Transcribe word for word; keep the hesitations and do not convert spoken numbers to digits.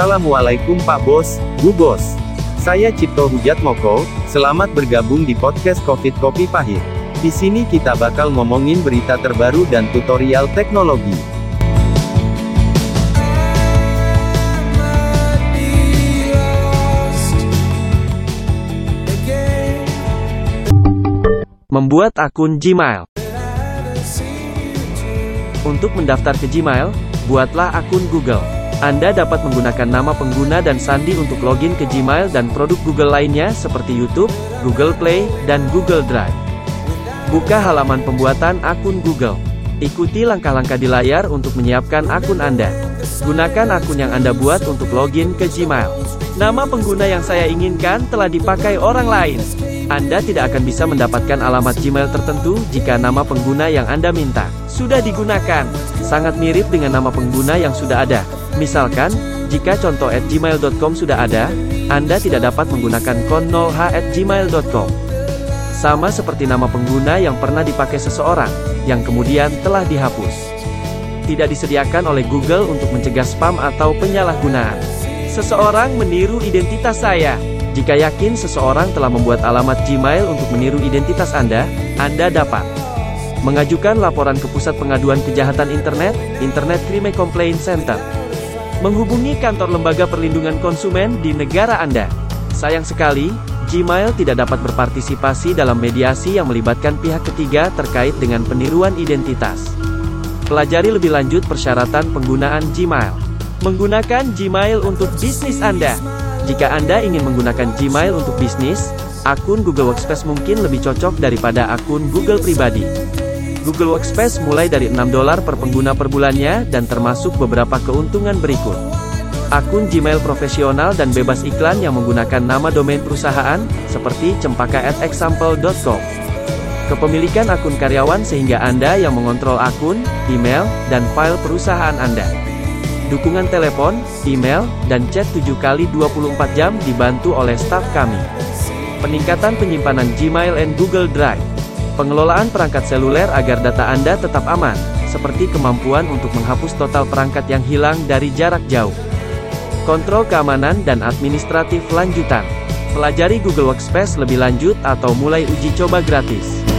Assalamualaikum Pak Bos, Bu Bos. Saya Cipto Hujat Moko, selamat bergabung di podcast Covid Kopi Pahit. Di sini kita bakal ngomongin berita terbaru dan tutorial teknologi. Membuat akun Gmail. Untuk mendaftar ke Gmail, buatlah akun Google. Anda dapat menggunakan nama pengguna dan sandi untuk login ke Gmail dan produk Google lainnya seperti YouTube, Google Play, dan Google Drive. Buka halaman pembuatan akun Google. Ikuti langkah-langkah di layar untuk menyiapkan akun Anda. Gunakan akun yang Anda buat untuk login ke Gmail. Nama pengguna yang saya inginkan telah dipakai orang lain. Anda tidak akan bisa mendapatkan alamat Gmail tertentu jika nama pengguna yang Anda minta sudah digunakan. Sangat mirip dengan nama pengguna yang sudah ada. Misalkan, jika contoh at gmail dot com sudah ada, Anda tidak dapat menggunakan kon nol h at gmail dot com. Sama seperti nama pengguna yang pernah dipakai seseorang, yang kemudian telah dihapus. Tidak disediakan oleh Google untuk mencegah spam atau penyalahgunaan. Seseorang meniru identitas saya. Jika yakin seseorang telah membuat alamat Gmail untuk meniru identitas Anda, Anda dapat mengajukan laporan ke Pusat Pengaduan Kejahatan Internet, Internet Crime Complaint Center. Menghubungi kantor Lembaga Perlindungan Konsumen di negara Anda. Sayang sekali, Gmail tidak dapat berpartisipasi dalam mediasi yang melibatkan pihak ketiga terkait dengan peniruan identitas. Pelajari lebih lanjut persyaratan penggunaan Gmail. Menggunakan Gmail untuk bisnis Anda. Jika Anda ingin menggunakan Gmail untuk bisnis, akun Google Workspace mungkin lebih cocok daripada akun Google pribadi. Google Workspace mulai dari enam dolar per pengguna per bulannya dan termasuk beberapa keuntungan berikut. Akun Gmail profesional dan bebas iklan yang menggunakan nama domain perusahaan, seperti cempaka at example dot com. Kepemilikan akun karyawan sehingga Anda yang mengontrol akun, email, dan file perusahaan Anda. Dukungan telepon, email, dan chat tujuh kali dua puluh empat jam dibantu oleh staf kami. Peningkatan penyimpanan Gmail dan Google Drive. Pengelolaan perangkat seluler agar data Anda tetap aman, seperti kemampuan untuk menghapus total perangkat yang hilang dari jarak jauh. Kontrol keamanan dan administratif lanjutan. Pelajari Google Workspace lebih lanjut atau mulai uji coba gratis.